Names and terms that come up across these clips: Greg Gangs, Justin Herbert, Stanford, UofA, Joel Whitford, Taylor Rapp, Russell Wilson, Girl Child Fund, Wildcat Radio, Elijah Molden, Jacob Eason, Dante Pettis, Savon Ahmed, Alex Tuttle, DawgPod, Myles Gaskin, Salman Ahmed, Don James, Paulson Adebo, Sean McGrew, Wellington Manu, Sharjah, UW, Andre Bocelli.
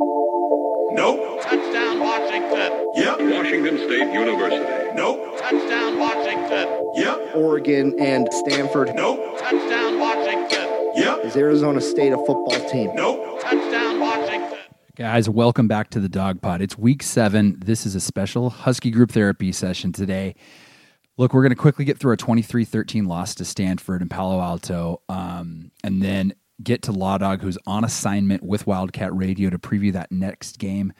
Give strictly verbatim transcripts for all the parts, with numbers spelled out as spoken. Nope. Touchdown, Washington. Yep. Washington State University. Nope. Touchdown, Washington. Yep. Oregon and Stanford. Nope. Touchdown, Washington. Yep. Is Arizona State a football team? Nope. Touchdown, Washington. Guys, welcome back to the DawgPod. It's week seven. This is a special Husky group therapy session today. Look, we're going to quickly get through a twenty-three thirteen loss to Stanford in Palo Alto, um, and then get to Law Dog, who's on assignment with Wildcat Radio to preview that next game.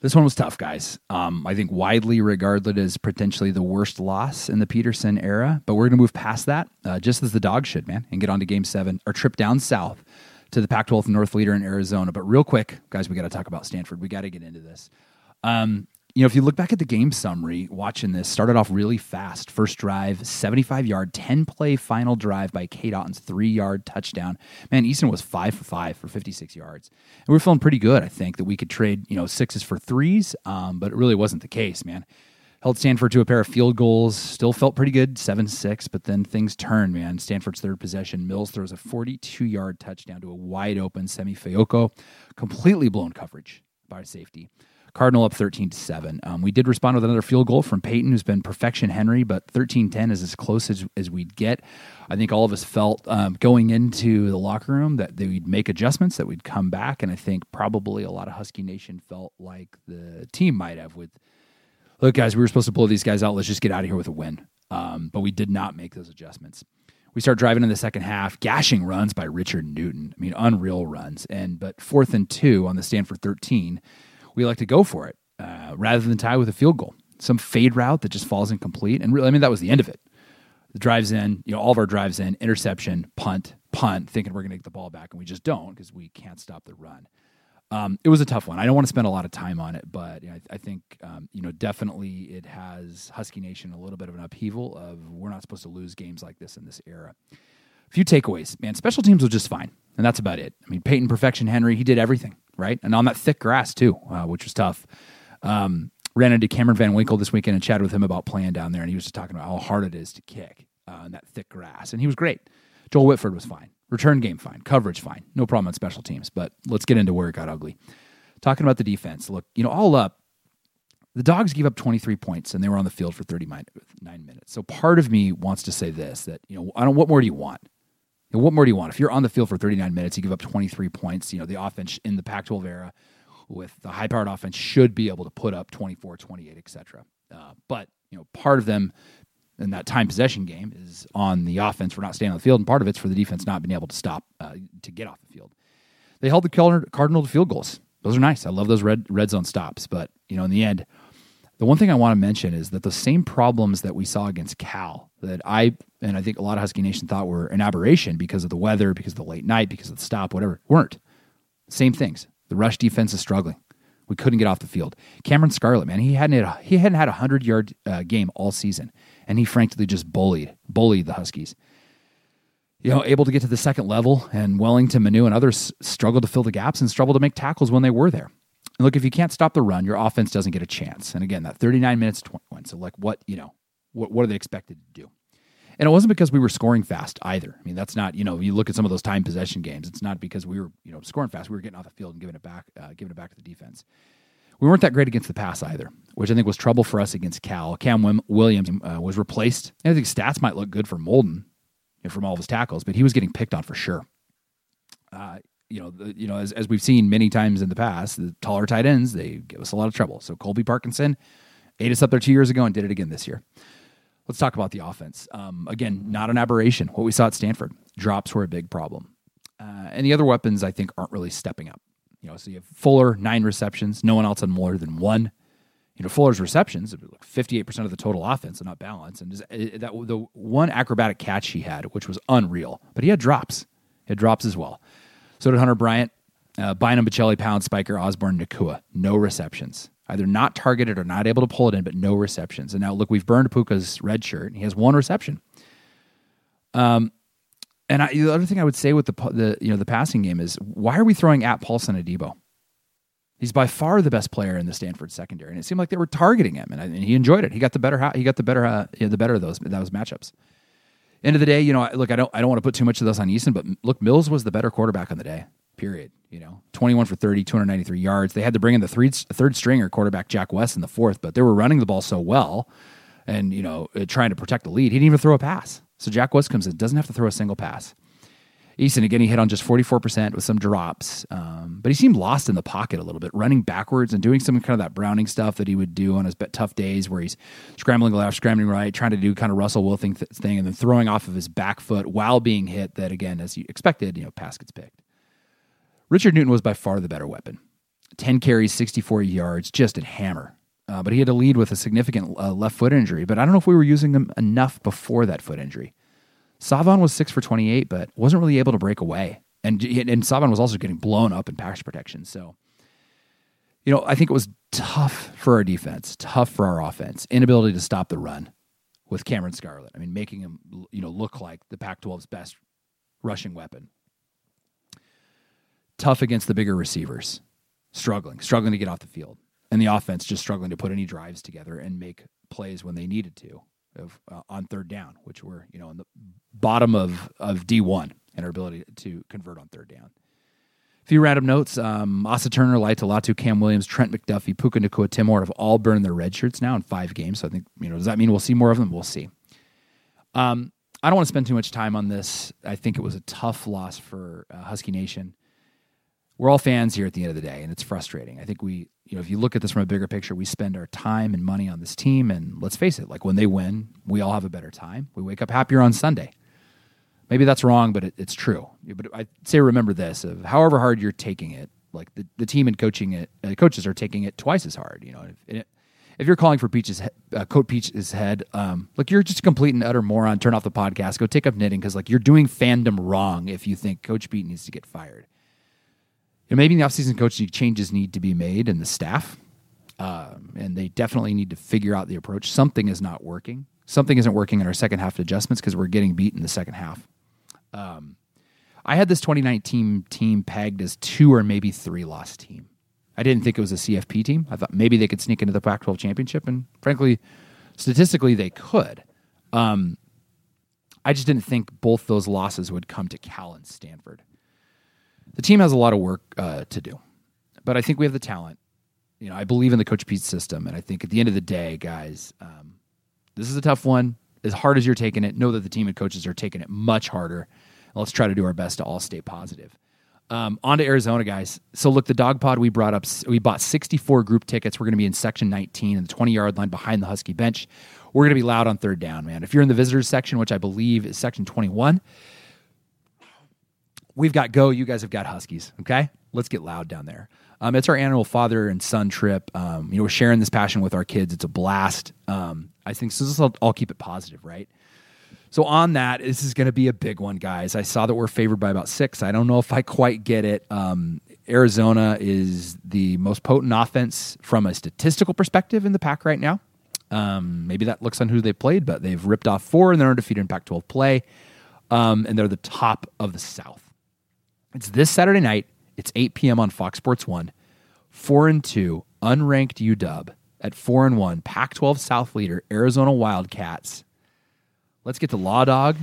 This one was tough, guys. Um, I think widely regarded as potentially the worst loss in the Peterson era, but we're going to move past that, uh, just as the Dawgs should, man, and get on to Game seven, our trip down south to the Pac twelve North leader in Arizona. But real quick, guys, we got to talk about Stanford. We got to get into this. Um, you know, if you look back at the game summary, watching this, started off really fast. First drive, seventy-five-yard, ten-play final drive by Kate Auton's three-yard touchdown. Man, Eason was five for five for fifty-six yards. And we were feeling pretty good, I think, that we could trade, you know, sixes for threes, um, but it really wasn't the case, man. Held Stanford to a pair of field goals, still felt pretty good, seven six, but then things turned, man. Stanford's third possession, Mills throws a forty-two-yard touchdown to a wide-open Sami Fehoko, completely blown coverage by safety. Cardinal up thirteen to seven. Um, we did respond with another field goal from Peyton, who's been perfection Henry, but thirteen ten is as close as, as we'd get. I think all of us felt um, going into the locker room that they would make adjustments, that we'd come back, and I think probably a lot of Husky Nation felt like the team might have with, look, guys, we were supposed to blow these guys out. Let's just get out of here with a win. Um, but we did not make those adjustments. We start driving in the second half, gashing runs by Richard Newton. I mean, unreal runs. And but fourth and two on the Stanford thirteen, we like to go for it uh, rather than tie with a field goal. Some fade route that just falls incomplete. And really, I mean, that was the end of it. The drives in, you know, all of our drives in, interception, punt, punt, thinking we're going to get the ball back, and we just don't because we can't stop the run. Um, it was a tough one. I don't want to spend a lot of time on it, but you know, I, I think, um, you know, definitely it has Husky Nation a little bit of an upheaval of we're not supposed to lose games like this in this era. A few takeaways, man. Special teams was just fine, and that's about it. I mean, Peyton, perfection Henry, he did everything. Right? And on that thick grass too, uh, which was tough. Um, ran into Cameron Van Winkle this weekend and chatted with him about playing down there. And he was just talking about how hard it is to kick uh, on that thick grass. And he was great. Joel Whitford was fine. Return game, fine. Coverage, fine. No problem on special teams, but let's get into where it got ugly. Talking about the defense. Look, you know, all up, the Dawgs gave up twenty-three points and they were on the field for thirty-nine minutes. So part of me wants to say this, that, you know, I don't, what more do you want? And what more do you want? If you're on the field for thirty-nine minutes, you give up twenty-three points. You know, the offense in the Pac twelve era with the high-powered offense should be able to put up twenty-four, twenty-eight, et cetera. Uh, but, you know, part of them in that time possession game is on the offense for not staying on the field, and part of it's for the defense not being able to stop uh, to get off the field. They held the Cardinal to field goals. Those are nice. I love those red, red zone stops. But, you know, in the end, the one thing I want to mention is that the same problems that we saw against Cal that I, and I think a lot of Husky Nation thought were an aberration because of the weather, because of the late night, because of the stop, whatever, weren't. Same things. The rush defense is struggling. We couldn't get off the field. Cameron Scarlett, man, he hadn't had, he hadn't had a hundred-yard uh, game all season, and he frankly just bullied, bullied the Huskies. You know, able to get to the second level, and Wellington Manu and others struggled to fill the gaps and struggled to make tackles when they were there. And look, if you can't stop the run, your offense doesn't get a chance. And again, that thirty-nine minutes, twenty-one. So like what, you know, what, what are they expected to do? And it wasn't because we were scoring fast either. I mean, that's not, you know, you look at some of those time possession games, it's not because we were, you know, scoring fast. We were getting off the field and giving it back, uh, giving it back to the defense. We weren't that great against the pass either, which I think was trouble for us against Cal. Cam Williams uh, was replaced. And I think stats might look good for Molden, you know, from all of his tackles, but he was getting picked on for sure. Uh, You know, the, you know, as, as we've seen many times in the past, the taller tight ends, they give us a lot of trouble. So Colby Parkinson ate us up there two years ago and did it again this year. Let's talk about the offense. Um, again, not an aberration. What we saw at Stanford, drops were a big problem. Uh, and the other weapons, I think, aren't really stepping up. You know, so you have Fuller, nine receptions. No one else had more than one. You know, Fuller's receptions, fifty-eight percent of the total offense, and not balanced. And that the one acrobatic catch he had, which was unreal, but he had drops. He had drops as well. So did Hunter Bryant, uh, Bynum, Bocelli, Pound, Spiker, Osborne, Nacua. No receptions. Either not targeted or not able to pull it in, but no receptions. And now, look, we've burned Puka's red shirt, and he has one reception. Um, and I, the other thing I would say with the, the you know the passing game is, why are we throwing at Paulson Adebo? He's by far the best player in the Stanford secondary, and it seemed like they were targeting him, and, I, and he enjoyed it. He got the better. He got the better. Uh, yeah, the better of those. That was matchups. End of the day, you know, look, I don't, I don't want to put too much of this on Eason, but look, Mills was the better quarterback on the day. period. You know, twenty-one for thirty, two hundred ninety-three yards. They had to bring in the third, third stringer quarterback, Jack West, in the fourth, but they were running the ball so well and, you know, trying to protect the lead. He didn't even throw a pass. So Jack West comes in, doesn't have to throw a single pass. Eason, again, he hit on just forty-four percent with some drops, um, but he seemed lost in the pocket a little bit, running backwards and doing some kind of that Browning stuff that he would do on his tough days where he's scrambling left, scrambling right, trying to do kind of Russell Wilson th- thing, and then throwing off of his back foot while being hit that, again, as you expected, you know, pass gets picked. Richard Newton was by far the better weapon. ten carries, sixty-four yards, just a hammer. Uh, but he had to lead with a significant uh, left foot injury, but I don't know if we were using them enough before that foot injury. Savon was six for twenty-eight, but wasn't really able to break away. And and Savon was also getting blown up in pass protection. So, you know, I think it was tough for our defense, tough for our offense, inability to stop the run with Cameron Scarlett. I mean, making him, you know, look like the Pac twelve's best rushing weapon. Tough against the bigger receivers, struggling, struggling to get off the field. And the offense just struggling to put any drives together and make plays when they needed to. Of, uh, on third down, which were, you know, in the bottom of, of D one and our ability to convert on third down. A few random notes. Um, Asa Turner, Lyle Talatu, Cam Williams, Trent McDuffie, Puka Nacua, Tim Ward have all burned their red shirts now in five games. So I think, you know, does that mean we'll see more of them? We'll see. Um, I don't want to spend too much time on this. I think it was a tough loss for uh, Husky Nation. We're all fans here at the end of the day, and it's frustrating. I think we, you know, if you look at this from a bigger picture, we spend our time and money on this team, and let's face it, like when they win, we all have a better time. We wake up happier on Sunday. Maybe that's wrong, but it, it's true. But I say remember this, of however hard you're taking it, like the, the team and coaching it, uh, coaches are taking it twice as hard. You know, and if, and it, if you're calling for Peach's uh, Coach Peach's head, um, like you're just a complete and utter moron. Turn off the podcast, go take up knitting, because like you're doing fandom wrong if you think Coach Peach needs to get fired. You know, maybe in the offseason coaching changes need to be made in the staff, um, and they definitely need to figure out the approach. Something is not working. Something isn't working in our second half adjustments because we're getting beat in the second half. Um, I had this twenty nineteen team pegged as two or maybe three loss team. I didn't think it was a C F P team. I thought maybe they could sneak into the Pac twelve championship, and frankly, statistically, they could. Um, I just didn't think both those losses would come to Cal and Stanford. The team has a lot of work uh, to do, but I think we have the talent. You know, I believe in the Coach Pete system, and I think at the end of the day, guys, um, this is a tough one. As hard as you're taking it, know that the team and coaches are taking it much harder. Let's try to do our best to all stay positive. Um, on to Arizona, guys. So look, the DawgPod we brought up, we bought sixty-four group tickets. We're going to be in section nineteen in the twenty-yard line behind the Husky bench. We're going to be loud on third down, man. If you're in the visitors section, which I believe is section twenty-one, we've got Go, you guys have got Huskies, okay? Let's get loud down there. Um, it's our annual father and son trip. Um, you know, we're sharing this passion with our kids. It's a blast. Um, I think so this will all keep it positive, right? So on that, this is going to be a big one, guys. I saw that we're favored by about six. I don't know if I quite get it. Um, Arizona is the most potent offense from a statistical perspective in the pack right now. Um, maybe that looks on who they played, but they've ripped off four, and they're undefeated in Pac twelve play, um, and they're the top of the South. It's this Saturday night. It's eight p.m. on Fox Sports one. four and two, unranked U W at four and one, Pac twelve South leader, Arizona Wildcats. Let's get to Law Dog.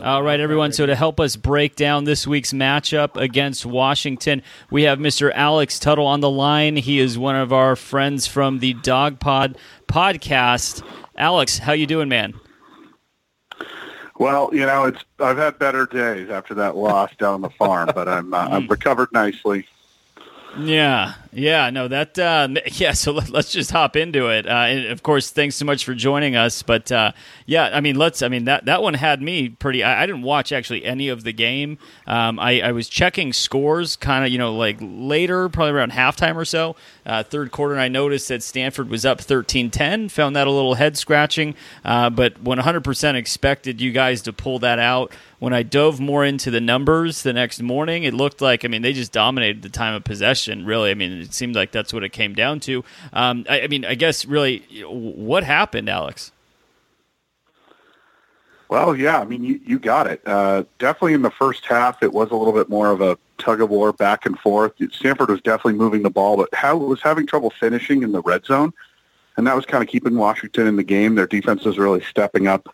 All right, everyone, so to help us break down this week's matchup against Washington, we have Mister Alex Tuttle on the line. He is one of our friends from the DawgPod podcast. Alex, how you doing, man? Well, you know, it's I've had better days after that loss down on the farm, but I'm uh, I'm recovered nicely. Yeah, yeah, no, that uh, yeah. So let, let's just hop into it. Uh, and of course, thanks so much for joining us. But uh, yeah, I mean, let's. I mean, that, that one had me pretty. I, I didn't watch actually any of the game. Um, I, I was checking scores, kind of, you know, like later, probably around halftime or so, uh, third quarter. And I noticed that Stanford was up thirteen ten. Found that a little head scratching, uh, but one hundred percent expected you guys to pull that out. When I dove more into the numbers the next morning, it looked like, I mean, they just dominated the time of possession, really. I mean, it seemed like that's what it came down to. Um, I, I mean, I guess, really, what happened, Alex? Well, yeah, I mean, you, you got it. Uh, definitely in the first half, it was a little bit more of a tug-of-war back and forth. Stanford was definitely moving the ball, but how, was having trouble finishing in the red zone, and that was kind of keeping Washington in the game. Their defense was really stepping up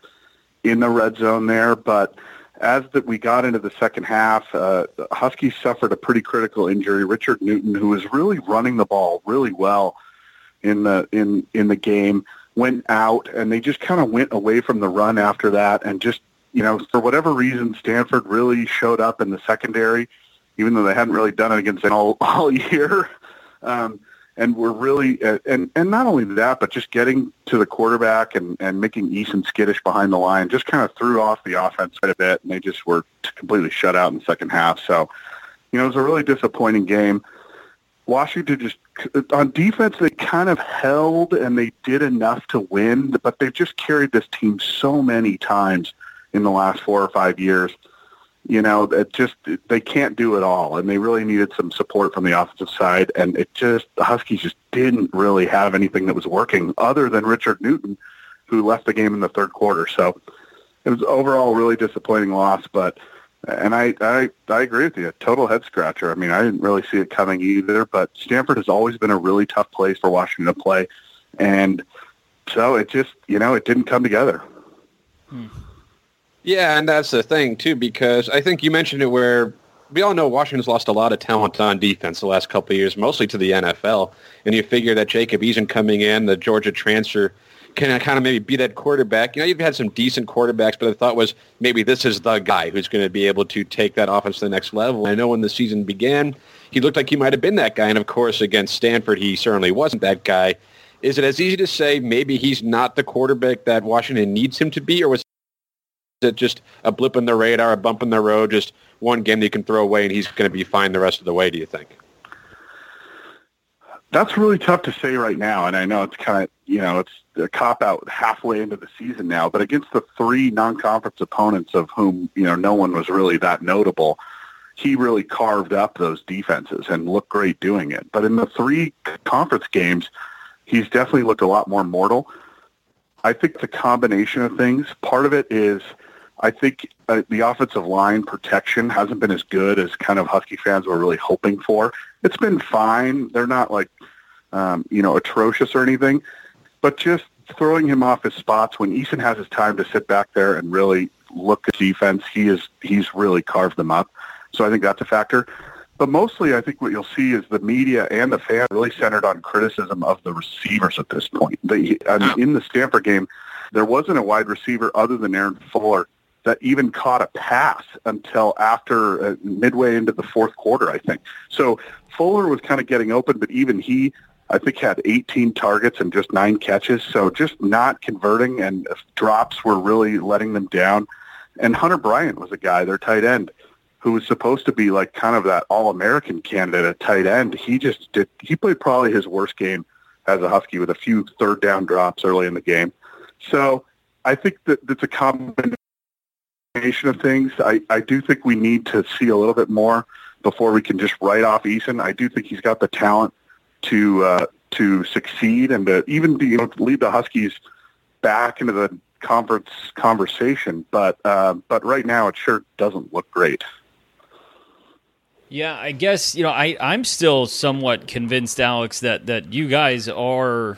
in the red zone there, but as that we got into the second half, uh, the Huskies suffered a pretty critical injury. Richard Newton, who was really running the ball really well in the in, in the game, went out, and they just kind of went away from the run after that. And just, you know, for whatever reason, Stanford really showed up in the secondary, even though they hadn't really done it against them all, all year. Um, and we're really uh, – and, and not only that, but just getting to the quarterback and, and making Eason skittish behind the line just kind of threw off the offense quite a bit, and they just were completely shut out in the second half. So, you know, it was a really disappointing game. Washington just – on defense, they kind of held, and they did enough to win, but they've just carried this team so many times in the last four or five years. You know, it just, they can't do it all, and they really needed some support from the offensive side, and it just, the Huskies just didn't really have anything that was working other than Richard Newton, who left the game in the third quarter. So it was overall a really disappointing loss, but, and I, I, I agree with you, a total head scratcher. I mean, I didn't really see it coming either, but Stanford has always been a really tough place for Washington to play, and so it just, you know, it didn't come together. Hmm. Yeah, and that's the thing, too, because I think you mentioned it where we all know Washington's lost a lot of talent on defense the last couple of years, mostly to the N F L. And you figure that Jacob Eason coming in, the Georgia transfer, can kind of maybe be that quarterback. You know, you've had some decent quarterbacks, but the thought was maybe this is the guy who's going to be able to take that offense to the next level. I know when the season began, he looked like he might have been that guy. And, of course, against Stanford, he certainly wasn't that guy. Is it as easy to say maybe he's not the quarterback that Washington needs him to be, or was it just a blip in the radar, a bump in the road, just one game that you can throw away and he's going to be fine the rest of the way, do you think? That's really tough to say right now, and I know it's kind of, you know, it's a cop-out halfway into the season now, but against the three non-conference opponents of whom, you know, no one was really that notable, he really carved up those defenses and looked great doing it. But in the three conference games, he's definitely looked a lot more mortal. I think it's a combination of things. Part of it is, I think uh, the offensive line protection hasn't been as good as kind of Husky fans were really hoping for. It's been fine. They're not like, um, you know, atrocious or anything, but just throwing him off his spots when Eason has his time to sit back there and really look at defense, he is, he's really carved them up. So I think that's a factor. But mostly I think what you'll see is the media and the fan really centered on criticism of the receivers at this point. They, I mean, in the Stanford game, there wasn't a wide receiver other than Aaron Fuller that even caught a pass until after uh, midway into the fourth quarter, I think. So Fuller was kind of getting open, but even he, I think, had eighteen targets and just nine catches. So just not converting, and drops were really letting them down. And Hunter Bryant was a guy, their tight end, who was supposed to be like kind of that All-American candidate at tight end. He just did, he played probably his worst game as a Husky with a few third down drops early in the game. So I think that that's a combination of things. I, I do think we need to see a little bit more before we can just write off Eason. I do think he's got the talent to uh, to succeed and to even be, you know, lead the Huskies back into the conference conversation. But uh, but right now, it sure doesn't look great. Yeah, I guess, you know, I I'm still somewhat convinced, Alex, that that you guys are.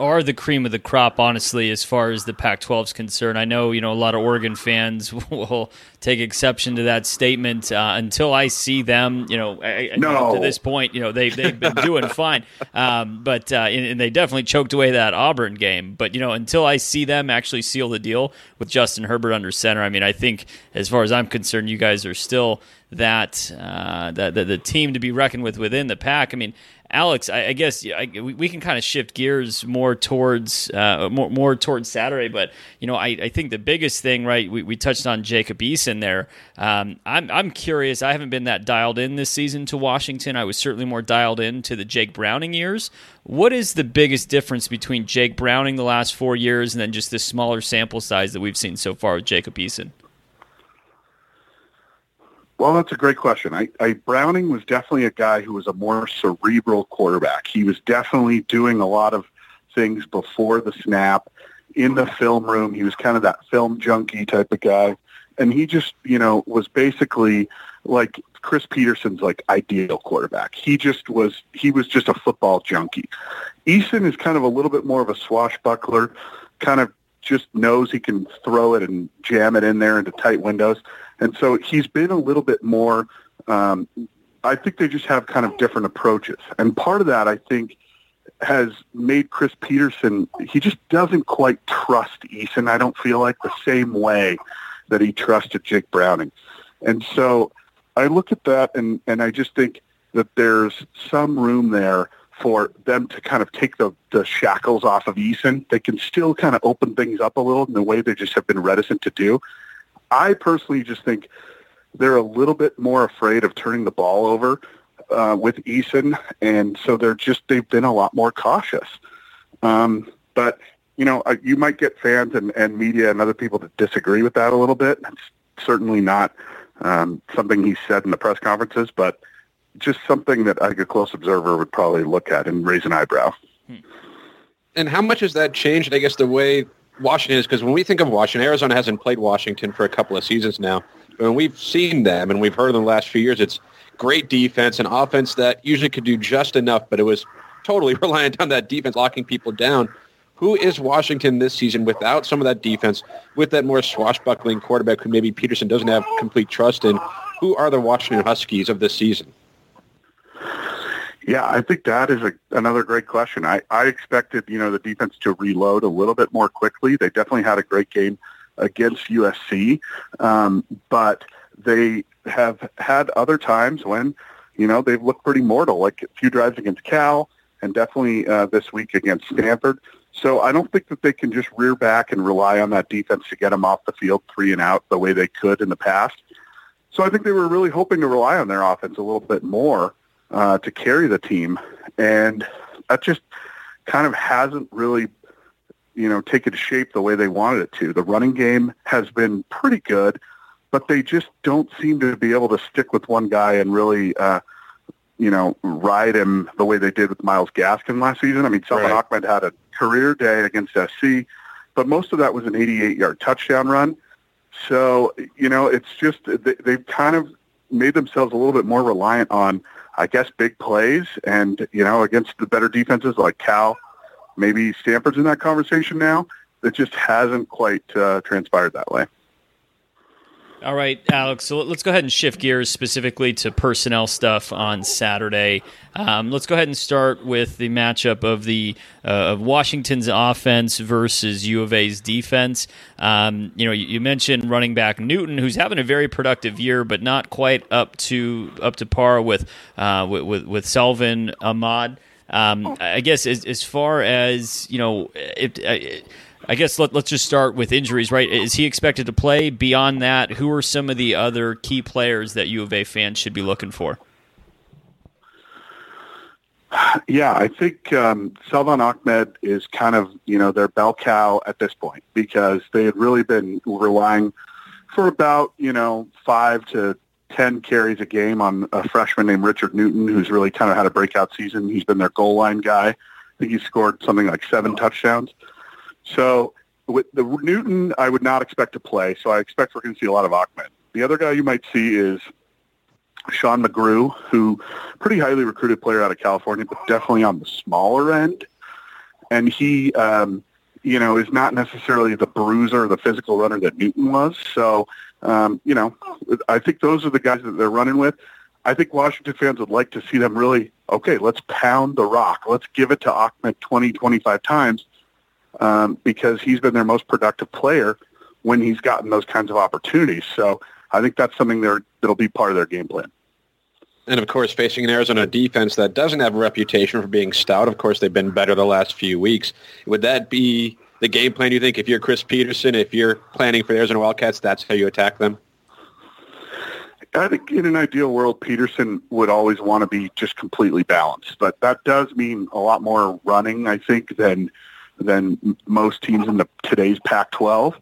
are the cream of the crop, honestly, as far as the Pac twelve is concerned. I know, you know, a lot of Oregon fans will take exception to that statement. Uh, until I see them, you know, I, no. up to this point, you know, they, they've been doing fine. Um, but uh, and, and they definitely choked away that Auburn game. But, you know, until I see them actually seal the deal with Justin Herbert under center, I mean, I think, as far as I'm concerned, you guys are still that uh, the, the, the team to be reckoned with within the pack. I mean, Alex, I, I guess I, we can kind of shift gears more towards uh, more, more towards Saturday, but you know, I, I think the biggest thing, right? We, we touched on Jacob Eason there. Um, I'm I'm curious. I haven't been that dialed in this season to Washington. I was certainly more dialed in to the Jake Browning years. What is the biggest difference between Jake Browning the last four years and then just this smaller sample size that we've seen so far with Jacob Eason? Well, that's a great question. I, I Browning was definitely a guy who was a more cerebral quarterback. He was definitely doing a lot of things before the snap, in the film room. He was kind of that film junkie type of guy. And he just, you know, was basically like Chris Peterson's like ideal quarterback. He just was, he was just a football junkie. Eason is kind of a little bit more of a swashbuckler, kind of just knows he can throw it and jam it in there into tight windows. And so he's been a little bit more, um, I think they just have kind of different approaches. And part of that, I think, has made Chris Peterson, he just doesn't quite trust Eason, I don't feel like, the same way that he trusted Jake Browning. And so I look at that, and, and I just think that there's some room there for them to kind of take the, the shackles off of Eason. They can still kind of open things up a little in the way they just have been reticent to do. I personally just think they're a little bit more afraid of turning the ball over uh, with Eason, and so they're just they've been a lot more cautious. Um, but you know, you might get fans and, and media and other people that disagree with that a little bit. It's certainly not um, something he said in the press conferences, but just something that I think a close observer would probably look at and raise an eyebrow. And how much has that changed? I guess the way Washington is, because when we think of Washington, Arizona hasn't played Washington for a couple of seasons now. And we've seen them, and we've heard them the last few years. It's great defense, an offense that usually could do just enough, but it was totally reliant on that defense locking people down. Who is Washington this season without some of that defense, with that more swashbuckling quarterback who maybe Peterson doesn't have complete trust in? Who are the Washington Huskies of this season? Yeah, I think that is a, another great question. I, I expected, you know, the defense to reload a little bit more quickly. They definitely had a great game against U S C, um, but they have had other times when, you know, they've looked pretty mortal, like a few drives against Cal and definitely uh, this week against Stanford. So I don't think that they can just rear back and rely on that defense to get them off the field three and out the way they could in the past. So I think they were really hoping to rely on their offense a little bit more uh, to carry the team, and that just kind of hasn't really, you know, take it to shape the way they wanted it to. The running game has been pretty good, but they just don't seem to be able to stick with one guy and really, uh, you know, ride him the way they did with Myles Gaskin last season. I mean, Salman right. Ahmed had a career day against S C, but most of that was an eighty-eight-yard touchdown run. So, you know, it's just they, they've kind of made themselves a little bit more reliant on, I guess, big plays and, you know, against the better defenses like Cal. Maybe Stanford's in that conversation now. It just hasn't quite uh, transpired that way. All right, Alex, so let's go ahead and shift gears specifically to personnel stuff on Saturday. Um, let's go ahead and start with the matchup of the uh, of Washington's offense versus U of A's defense. Um, you know, you, you mentioned running back Newton, who's having a very productive year, but not quite up to up to par with uh, with, with, with Salvan Ahmed. Um, I guess as, as far as, you know, it, I, I guess let, let's just start with injuries, right? Is he expected to play? Beyond that, who are some of the other key players that U of A fans should be looking for? Yeah, I think um, Savon Ahmed is kind of, you know, their bell cow at this point, because they had really been relying for about, you know, five to ten carries a game on a freshman named Richard Newton, who's really kind of had a breakout season. He's been their goal line guy. I think he's scored something like seven touchdowns. So with the Newton, I would not expect to play, so I expect we're going to see a lot of Ahmed. The other guy you might see is Sean McGrew, who pretty highly recruited player out of California, but definitely on the smaller end. And he, um, you know, is not necessarily the bruiser, the physical runner that Newton was. So Um, you know, I think those are the guys that they're running with. I think Washington fans would like to see them really, okay, let's pound the rock. Let's give it to Ahmed twenty, twenty-five times um, because he's been their most productive player when he's gotten those kinds of opportunities. So I think that's something that that'll be part of their game plan. And, of course, facing an Arizona defense that doesn't have a reputation for being stout. Of course, they've been better the last few weeks. Would that be the game plan, you think, if you're Chris Peterson, if you're planning for the Arizona Wildcats, that's how you attack them? I think in an ideal world, Peterson would always want to be just completely balanced. But that does mean a lot more running, I think, than than most teams in the today's Pac twelve.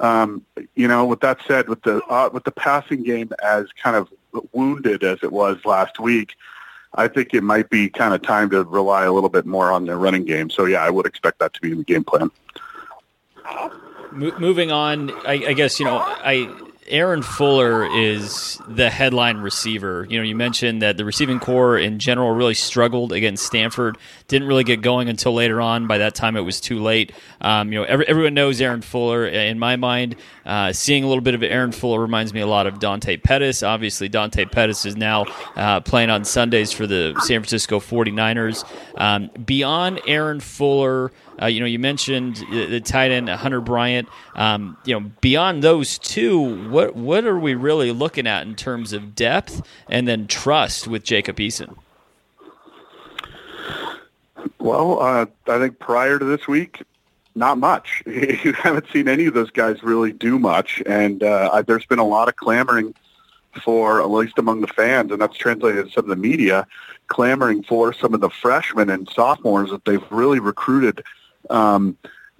Um, you know, with that said, with the uh, with the passing game as kind of wounded as it was last week, I think it might be kind of time to rely a little bit more on their running game. So, yeah, I would expect that to be in the game plan. Mo- moving on, I, I guess, you know, I Aaron Fuller is the headline receiver. You know, you mentioned that the receiving corps in general really struggled against Stanford. Didn't really get going until later on. By that time, it was too late. Um, you know, every, everyone knows Aaron Fuller. In my mind, uh, seeing a little bit of Aaron Fuller reminds me a lot of Dante Pettis. Obviously, Dante Pettis is now uh, playing on Sundays for the San Francisco forty-niners. Um, beyond Aaron Fuller, Uh, you know, you mentioned the tight end Hunter Bryant. Um, you know, beyond those two, what what are we really looking at in terms of depth and then trust with Jacob Eason? Well, uh, I think prior to this week, not much. You haven't seen any of those guys really do much, and uh, there's been a lot of clamoring for, at least among the fans, and that's translated to some of the media, clamoring for some of the freshmen and sophomores that they've really recruited. Um,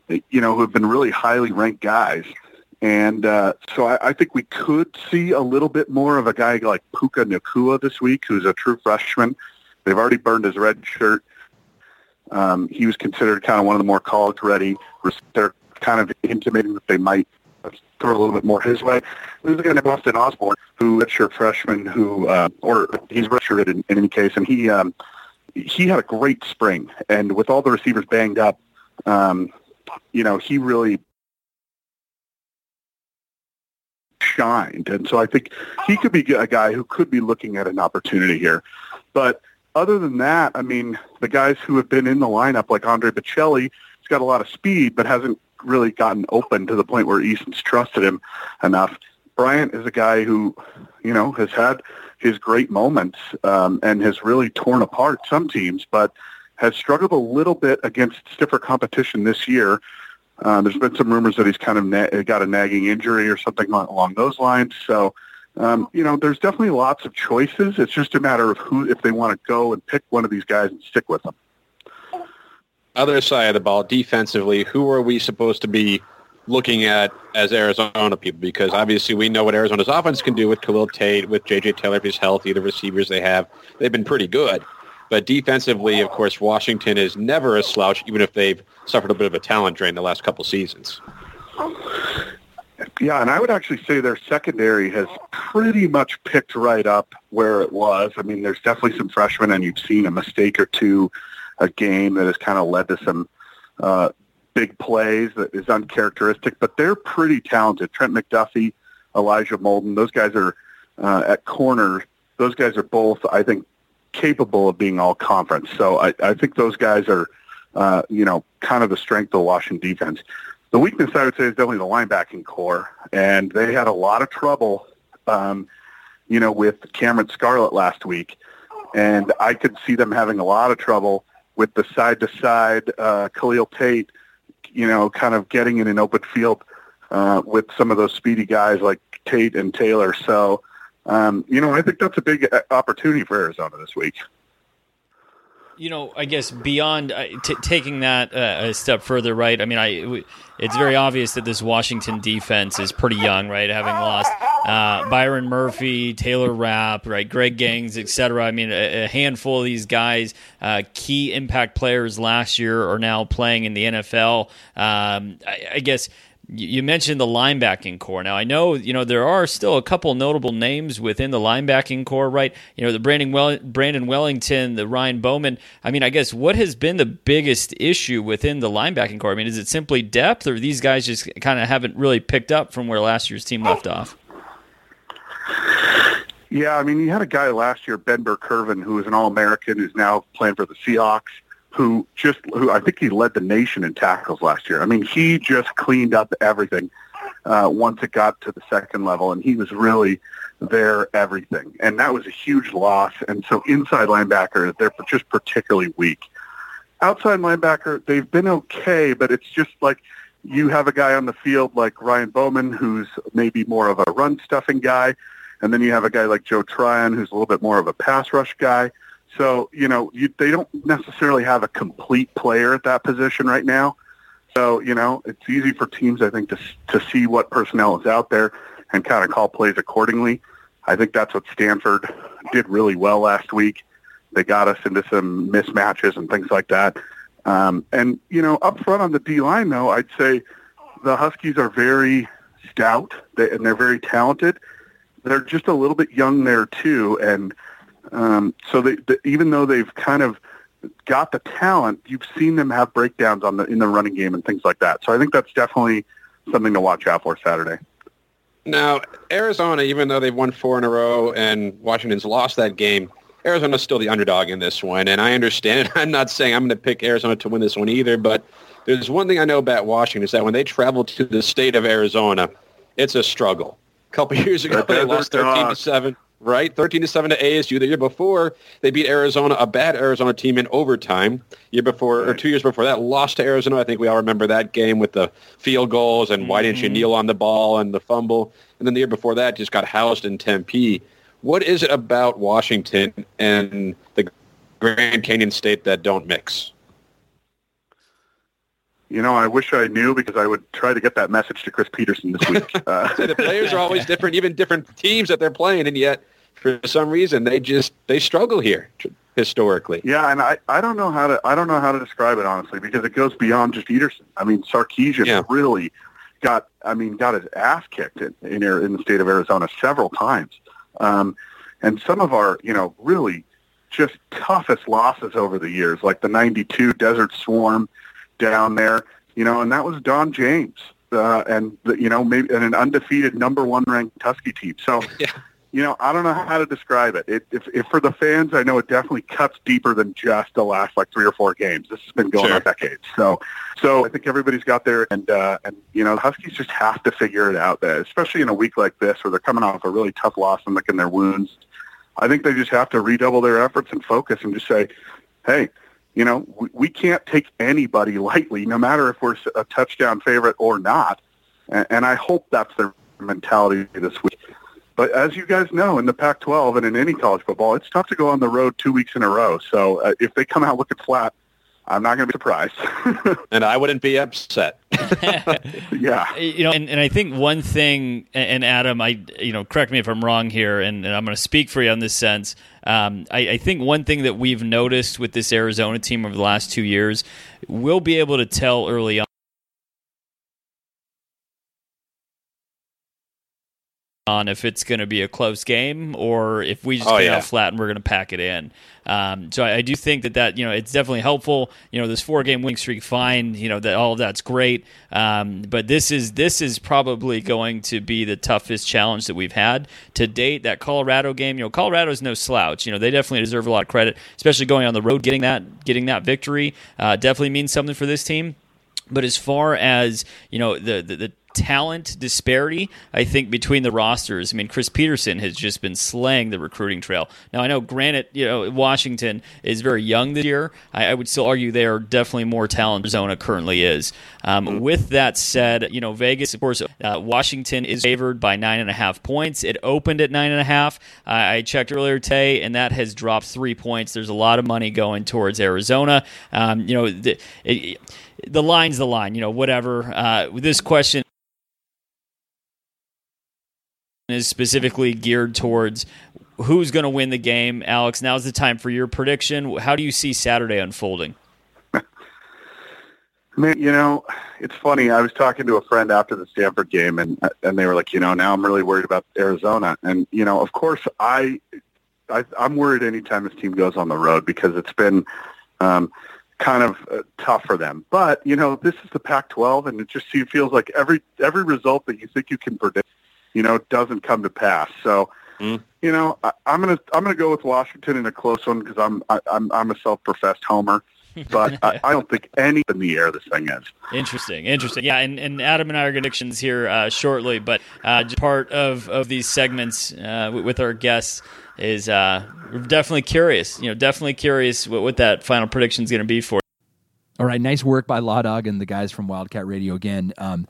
you know, who have been really highly ranked guys. And uh, so I, I think we could see a little bit more of a guy like Puka Nacua this week, who's a true freshman. They've already burned his red shirt. Um, he was considered kind of one of the more college-ready. They're kind of intimating that they might throw a little bit more his way. There's a guy named Austin Osborne, who redshirt freshman, who uh, or he's redshirted in, in any case, and he um, he had a great spring. And with all the receivers banged up, Um, you know, he really shined. And so I think he could be a guy who could be looking at an opportunity here. But other than that, I mean, the guys who have been in the lineup, like Andre Bocelli, he's got a lot of speed but hasn't really gotten open to the point where Eason's trusted him enough. Bryant is a guy who, you know, has had his great moments um, and has really torn apart some teams, but has struggled a little bit against stiffer competition this year. Uh, there's been some rumors that he's kind of na- got a nagging injury or something along those lines. So, um, you know, there's definitely lots of choices. It's just a matter of who, if they want to go and pick one of these guys and stick with them. Other side of the ball, defensively, who are we supposed to be looking at as Arizona people? Because obviously we know what Arizona's offense can do with Khalil Tate, with J J Taylor, if he's healthy, the receivers they have. They've been pretty good. But defensively, of course, Washington is never a slouch, even if they've suffered a bit of a talent drain the last couple seasons. Yeah, and I would actually say their secondary has pretty much picked right up where it was. I mean, there's definitely some freshmen, and you've seen a mistake or two a game that has kind of led to some uh, big plays that is uncharacteristic. But they're pretty talented. Trent McDuffie, Elijah Molden, those guys are uh, at corner. Those guys are both, I think, capable of being all conference. So I, I think those guys are, uh, you know, kind of the strength of the Washington defense. The weakness, I would say, is definitely the linebacking core, and they had a lot of trouble, um, you know, with Cameron Scarlett last week, and I could see them having a lot of trouble with the side-to-side uh, Khalil Tate, you know, kind of getting in an open field uh, with some of those speedy guys like Tate and Taylor. So, Um, you know, I think that's a big opportunity for Arizona this week. You know, I guess beyond uh, t- taking that uh, a step further, right? I mean, I, it's very obvious that this Washington defense is pretty young, right? Having lost uh, Byron Murphy, Taylor Rapp, right, Greg Gangs, et cetera. I mean, a, a handful of these guys, uh, key impact players last year, are now playing in the N F L. Um, I, I guess. You mentioned the linebacking core. Now, I know, you know, there are still a couple notable names within the linebacking core, right? You know, the Brandon, Well- Brandon Wellington, the Ryan Bowman. I mean, I guess what has been the biggest issue within the linebacking core? I mean, is it simply depth, or these guys just kind of haven't really picked up from where last year's team left off? Yeah, I mean, you had a guy last year, Ben Burkervin, who was an All-American, who's now playing for the Seahawks, who just, who I think he led the nation in tackles last year. I mean, he just cleaned up everything uh, once it got to the second level, and he was really their everything. And that was a huge loss. And so inside linebacker, they're just particularly weak. Outside linebacker, they've been okay, but it's just like you have a guy on the field like Ryan Bowman, who's maybe more of a run-stuffing guy, and then you have a guy like Joe Tryon, who's a little bit more of a pass-rush guy. So, you know, you, they don't necessarily have a complete player at that position right now. So, you know, it's easy for teams, I think, to to see what personnel is out there and kind of call plays accordingly. I think that's what Stanford did really well last week. They got us into some mismatches and things like that. Um, and, you know, up front on the D-line, though, I'd say the Huskies are very stout, they, and they're very talented. They're just a little bit young there, too. And um, so they, they, even though they've kind of got the talent, you've seen them have breakdowns on the in the running game and things like that. So I think that's definitely something to watch out for Saturday. Now, Arizona, even though they've won four in a row and Washington's lost that game, Arizona's still the underdog in this one, and I understand it. I'm not saying I'm going to pick Arizona to win this one either, but there's one thing I know about Washington is that when they travel to the state of Arizona, it's a struggle. A couple years ago, they lost thirteen to seven, right? thirteen to seven to A S U. The year before, they beat Arizona, a bad Arizona team, in overtime. Year before, or two years before that, lost to Arizona. I think we all remember that game with the field goals and mm-hmm. why didn't you kneel on the ball and the fumble. And then the year before that, just got housed in Tempe. What is it about Washington and the Grand Canyon State that don't mix? You know, I wish I knew because I would try to get that message to Chris Peterson this week. Uh, so the players are always different, even different teams that they're playing, and yet for some reason they just they struggle here historically. Yeah, and I, I don't know how to I don't know how to describe it honestly because it goes beyond just Peterson. I mean, Sarkisian yeah. really got I mean got his ass kicked in in, in the state of Arizona several times. Um, and some of our, you know, really just toughest losses over the years, like the ninety-two Desert Swarm down there, you know, and that was Don James, uh, and, the, you know, maybe and an undefeated number one ranked Tuskegee team. So, yeah. you know, I don't know how to describe it. It if, if for the fans, I know it definitely cuts deeper than just the last like three or four games. This has been going sure. on decades. So, so I think everybody's got there, and uh, and you know, the Huskies just have to figure it out, there, especially in a week like this where they're coming off a really tough loss and licking their wounds. I think they just have to redouble their efforts and focus and just say, hey, you know, we, we can't take anybody lightly, no matter if we're a touchdown favorite or not. And, and I hope that's their mentality this week. But as you guys know, in the Pac twelve and in any college football, it's tough to go on the road two weeks in a row. So uh, if they come out looking flat, I'm not going to be surprised. And I wouldn't be upset. yeah. You know, and, and I think one thing, and Adam, I you know, correct me if I'm wrong here, and, and I'm going to speak for you on this sense. Um, I, I think one thing that we've noticed with this Arizona team over the last two years, we'll be able to tell early on. on if it's going to be a close game or if we just oh, get yeah. out flat and we're going to pack it in. Um, so I, I do think that, that, you know, it's definitely helpful. You know, this four-game winning streak, fine. You know, that all of that's great. Um, but this is this is probably going to be the toughest challenge that we've had to date. That Colorado game, you know, Colorado's no slouch. You know, they definitely deserve a lot of credit, especially going on the road, getting that, getting that victory uh, definitely means something for this team. But as far as, you know, the the, the talent disparity, I think, between the rosters. I mean, Chris Peterson has just been slaying the recruiting trail. Now, I know, granted, you know, Washington is very young this year. I, I would still argue they are definitely more talented than Arizona currently is. Um, with that said, you know, Vegas, of course, uh, Washington is favored by nine and a half points. It opened at nine and a half. Uh, I checked earlier today, and that has dropped three points. There's a lot of money going towards Arizona. Um, you know, the, it, the line's the line, you know, whatever. Uh, this question is specifically geared towards who's going to win the game. Alex, now's the time for your prediction. How do you see Saturday unfolding? Man, you know, it's funny. I was talking to a friend after the Stanford game, and and they were like, you know, now I'm really worried about Arizona. And, you know, of course, I, I, I'm worried anytime this team goes on the road because it's been um, kind of uh, tough for them. But, you know, this is the Pac twelve, and it just it feels like every every result that you think you can predict, you know, doesn't come to pass. So, mm. you know, I, I'm gonna I'm gonna go with Washington in a close one because I'm I, I'm I'm a self-professed homer, but I, I don't think any in the air this thing is. Interesting, interesting. Yeah, and, and Adam and I are predictions here uh, shortly, but uh, just part of of these segments uh, with our guests is uh, we're definitely curious. You know, definitely curious what, what that final prediction is going to be for. All right, nice work by Law Dog and the guys from Wildcat Radio again. Um,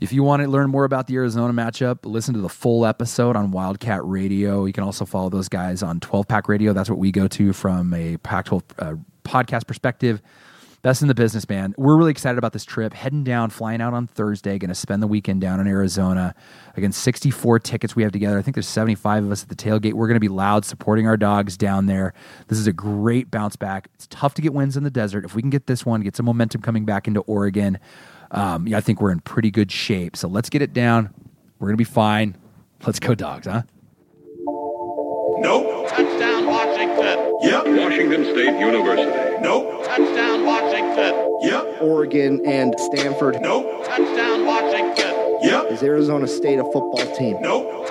If you want to learn more about the Arizona matchup, listen to the full episode on Wildcat Radio. You can also follow those guys on twelve-Pack Radio. That's what we go to from a Pac twelve uh, podcast perspective. Best in the business, man. We're really excited about this trip. Heading down, flying out on Thursday, going to spend the weekend down in Arizona. Again, sixty-four tickets we have together. I think there's seventy-five of us at the tailgate. We're going to be loud, supporting our dogs down there. This is a great bounce back. It's tough to get wins in the desert. If we can get this one, get some momentum coming back into Oregon, um, yeah, I think we're in pretty good shape. So let's get it down. We're going to be fine. Let's go Dogs, huh? Nope. Touchdown, Washington. Yep. Washington State University. Nope. Touchdown, Washington. Yep. Oregon and Stanford. Nope. Touchdown, Washington. Yep. Is Arizona State a football team? Nope.